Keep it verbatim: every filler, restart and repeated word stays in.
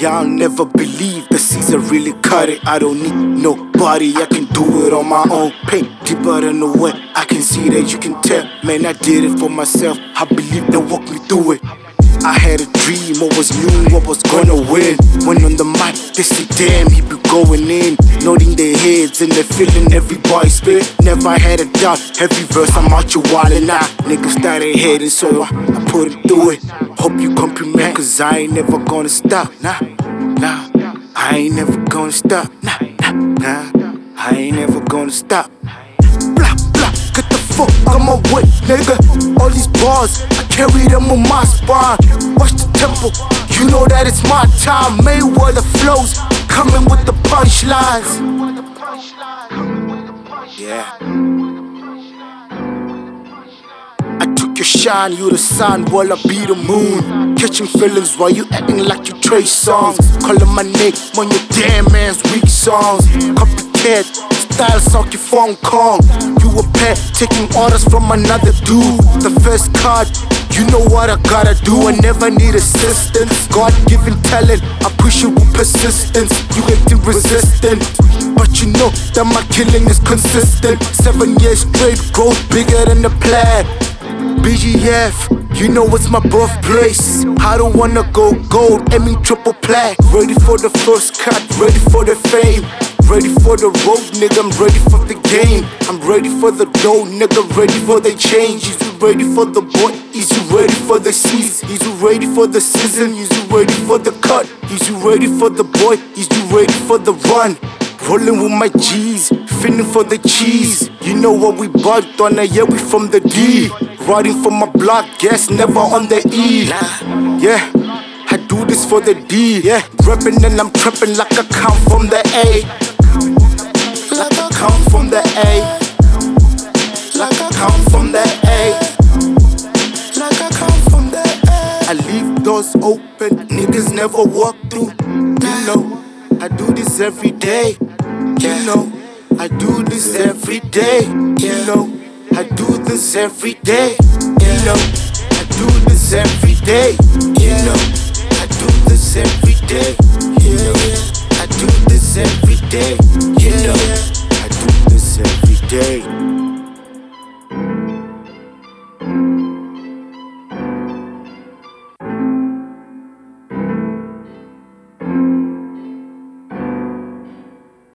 Y'all never believe that Caesar really cut it. I don't need nobody, I can do it on my own. Paint deeper than the wet, I can see that you can tell. Man, I did it for myself, I believe they walk me through it. I had a dream, what was new, what was gonna win. When on the mic, they say damn, he be going in. Nodding their heads and they're feeling every boy's spirit. Never had a doubt, every verse I'm out your wall and I. Niggas started heading, so I, I put it through it. Hope you compliment, cause I ain't never gonna stop, nah, nah. I ain't never gonna stop, nah, nah, nah. I ain't never gonna stop. Blah, blah, get the fuck out my way, nigga. All these bars, carry them on my spine. Watch the tempo, you know that it's my time. Mayweather flows, coming with the punchlines. Yeah. I took your shine, you the sun, while I be the moon. Catching feelings while you acting like you Trey songs. Calling my name on your damn man's weak songs. Copycat, style suck your phone call. You a pet, taking orders from another dude. The first card, you know what I gotta do. I never need assistance, God-given talent, I push it with persistence. You acting resistant, but you know that my killing is consistent. Seven years straight, growth bigger than the plan. B G F, you know it's my birthplace. I don't wanna go gold, aiming triple plat. Ready for the first cut, ready for the fame. Ready for the road, nigga, I'm ready for the game. I'm ready for the dough, nigga, ready for the change. Is you ready for the boy? Is you ready for the season? Is you ready for the season? Is you ready for the cut? Is you ready for the boy? Is you ready for the run? Rolling with my G's, finning for the cheese. You know what we bugged on, yeah, we from the D. Riding for my block, gas never on the E. Yeah, I do this for the D. Yeah, rapping and I'm trapping like I come from the A. Like I come from the A. Like I come from the A. Like I come from the A. I leave doors open, niggas never walk through. You know, I do this every day. You know, I do this every day. You know, I do this every day. You know, I do this every day. You know, I do this every day. You know, I do this every day. You know, I do this every day.